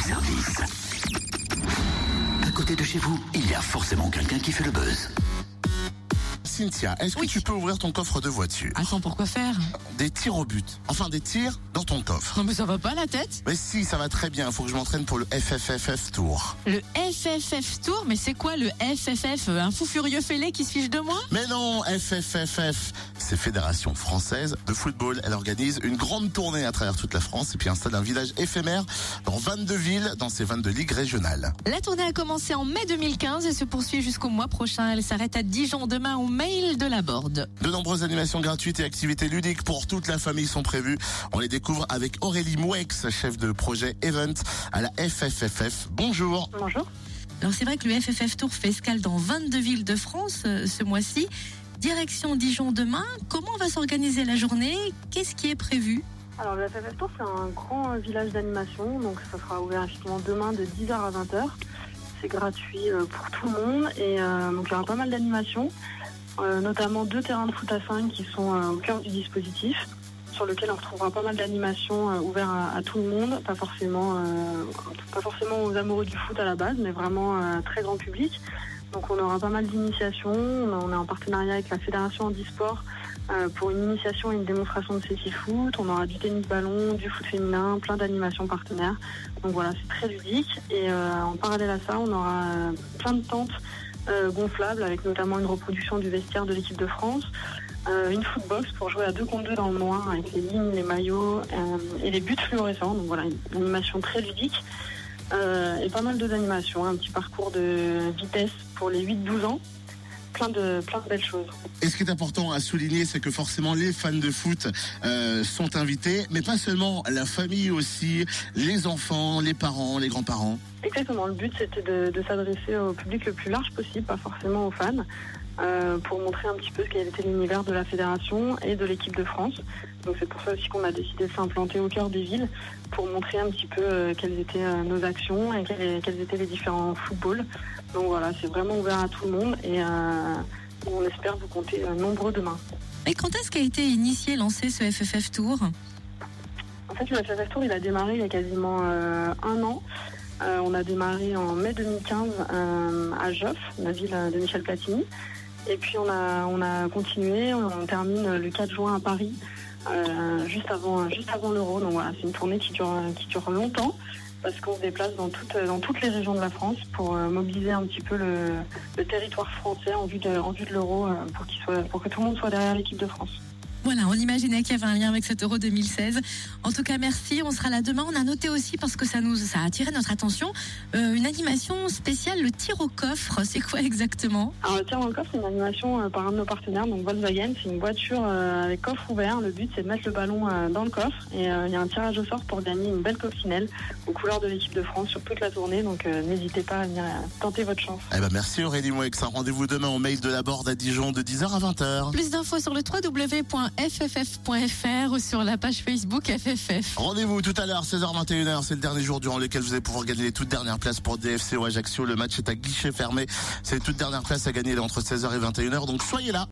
son service. À côté de chez vous, il y a forcément quelqu'un qui fait le buzz. Cynthia, est-ce que tu peux ouvrir ton coffre de voiture? Attends, pourquoi faire? Des tirs au but. Enfin, des tirs dans ton coffre. Non mais ça va pas la tête? Mais si, ça va très bien. Faut que je m'entraîne pour le FFFF Tour. Le FFF Tour? Mais c'est quoi le FFF? Un fou furieux fêlé qui se fiche de moi? Mais non, FFFF, c'est Fédération Française de Football. Elle organise une grande tournée à travers toute la France et puis installe un village éphémère dans 22 villes, dans ses 22 ligues régionales. La tournée a commencé en mai 2015 et se poursuit jusqu'au mois prochain. Elle s'arrête à Dijon demain au Mail de la Borde. De nombreuses animations gratuites et activités ludiques pour toute la famille sont prévues. On les découvre avec Aurélie Mouex, chef de projet Event à la FFFF. Bonjour. Bonjour. Alors c'est vrai que le FFF Tour fait escale dans 22 villes de France ce mois-ci. Direction Dijon demain. Comment va s'organiser la journée? Qu'est-ce qui est prévu? Alors le FFF Tour, c'est un grand village d'animation. Donc ça sera ouvert justement demain de 10h à 20h. C'est gratuit pour tout le monde. Et donc il y aura pas mal d'animations. Notamment deux terrains de foot à 5 qui sont au cœur du dispositif, sur lequel on retrouvera pas mal d'animations ouvertes à tout le monde, pas forcément aux amoureux du foot à la base, mais vraiment très grand public. Donc on aura pas mal d'initiations, on est en partenariat avec la Fédération Handisport pour une initiation et une démonstration de safety foot, on aura du tennis ballon, du foot féminin, plein d'animations partenaires. Donc voilà, c'est très ludique et en parallèle à ça, on aura plein de tentes gonflables avec notamment une reproduction du vestiaire de l'équipe de France, une footbox pour jouer à 2 contre 2 dans le noir avec les lignes, les maillots et les buts fluorescents. Donc voilà, une animation très ludique et pas mal d'autres animations, un petit parcours de vitesse pour les 8-12 ans. Plein de belles choses. Et ce qui est important à souligner, c'est que forcément les fans de foot sont invités, mais pas seulement, la famille aussi, les enfants, les parents, les grands-parents. Exactement, le but c'était de s'adresser au public le plus large possible, pas forcément aux fans, pour montrer un petit peu ce qu'avait été l'univers de la fédération et de l'équipe de France. Donc c'est pour ça aussi qu'on a décidé de s'implanter au cœur des villes, pour montrer un petit peu quelles étaient nos actions et quels étaient les différents footballs. Donc voilà, c'est vraiment ouvert à tout le monde et on espère vous compter nombreux demain. Et quand est-ce qu'a été initié, lancé ce FFF Tour? En fait, le FFF Tour, il a démarré il y a quasiment un an. On a démarré en mai 2015 à Joffre, la ville de Michel Platini. Et puis on a continué, on termine le 4 juin à Paris, juste avant l'Euro. Donc voilà, c'est une tournée qui dure longtemps, parce qu'on se déplace dans toutes les régions de la France pour mobiliser un petit peu le territoire français en vue de l'Euro, pour que tout le monde soit derrière l'équipe de France. Voilà, on imaginait qu'il y avait un lien avec cet Euro 2016. En tout cas, merci, on sera là demain. On a noté aussi, parce que ça a attiré notre attention, une animation spéciale, le tir au coffre. C'est quoi exactement? Alors, le tir au coffre, c'est une animation par un de nos partenaires, donc Volkswagen. C'est une voiture avec coffre ouvert. Le but, c'est de mettre le ballon dans le coffre. Et il y a un tirage au sort pour gagner une belle coccinelle aux couleurs de l'équipe de France sur toute la tournée. Donc, n'hésitez pas à venir tenter votre chance. Eh ben, merci Aurélie Mouex. Rendez-vous demain au Mail de la Borde à Dijon de 10h à 20h. Plus d'infos sur le www.fff.fr ou sur la page Facebook FFF. Rendez-vous tout à l'heure, 16h-21h, c'est le dernier jour durant lequel vous allez pouvoir gagner les toutes dernières places pour DFCO Ajaccio. Le match est à guichet fermé. C'est les toutes dernières places à gagner entre 16h et 21h, donc soyez là.